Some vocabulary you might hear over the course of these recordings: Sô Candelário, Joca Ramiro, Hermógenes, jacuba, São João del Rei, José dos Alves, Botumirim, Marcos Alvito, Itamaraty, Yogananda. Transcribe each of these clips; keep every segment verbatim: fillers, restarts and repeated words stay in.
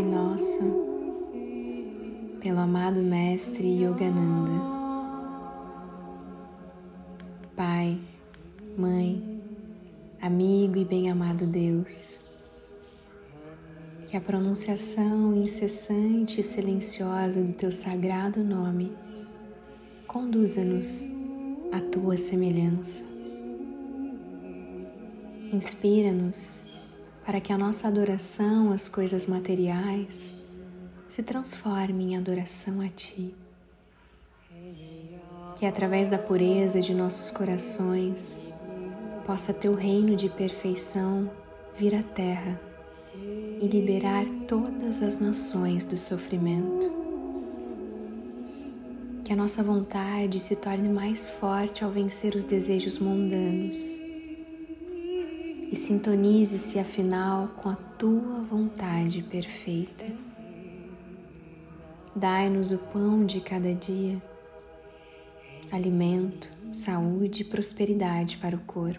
Pai Nosso, pelo amado Mestre Yogananda. Pai, Mãe, amigo e bem-amado Deus, que a pronunciação incessante e silenciosa do Teu sagrado nome conduza-nos à Tua semelhança. Inspira-nos para que a nossa adoração às coisas materiais se transforme em adoração a Ti. Que através da pureza de nossos corações possa Teu reino de perfeição vir à terra e liberar todas as nações do sofrimento. Que a nossa vontade se torne mais forte ao vencer os desejos mundanos e sintonize-se afinal com a Tua vontade perfeita. Dai-nos o pão de cada dia, alimento, saúde e prosperidade para o corpo,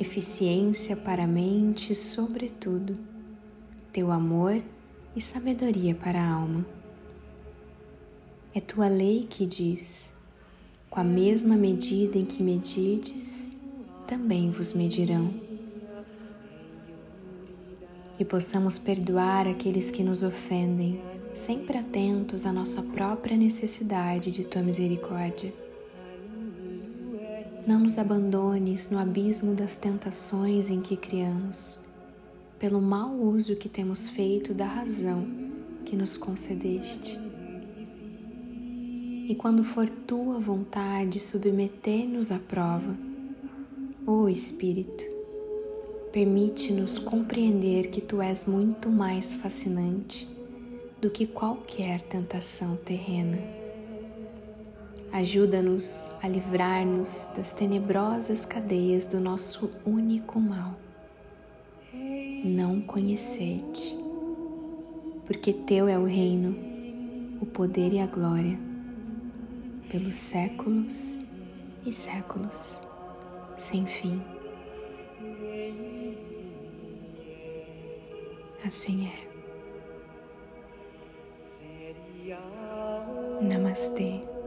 eficiência para a mente e, sobretudo, Teu amor e sabedoria para a alma. É Tua lei que diz: com a mesma medida em que medides, também vos medirão. Que possamos perdoar aqueles que nos ofendem, sempre atentos à nossa própria necessidade de Tua misericórdia. Não nos abandones no abismo das tentações em que criamos, pelo mau uso que temos feito da razão que nos concedeste. E quando for Tua vontade, submeter-nos à prova, ó Espírito, permite-nos compreender que Tu és muito mais fascinante do que qualquer tentação terrena. Ajuda-nos a livrar-nos das tenebrosas cadeias do nosso único mal, não conhecer-te, porque Teu é o reino, o poder e a glória, pelos séculos e séculos, sem fim. Assim é. Namastê.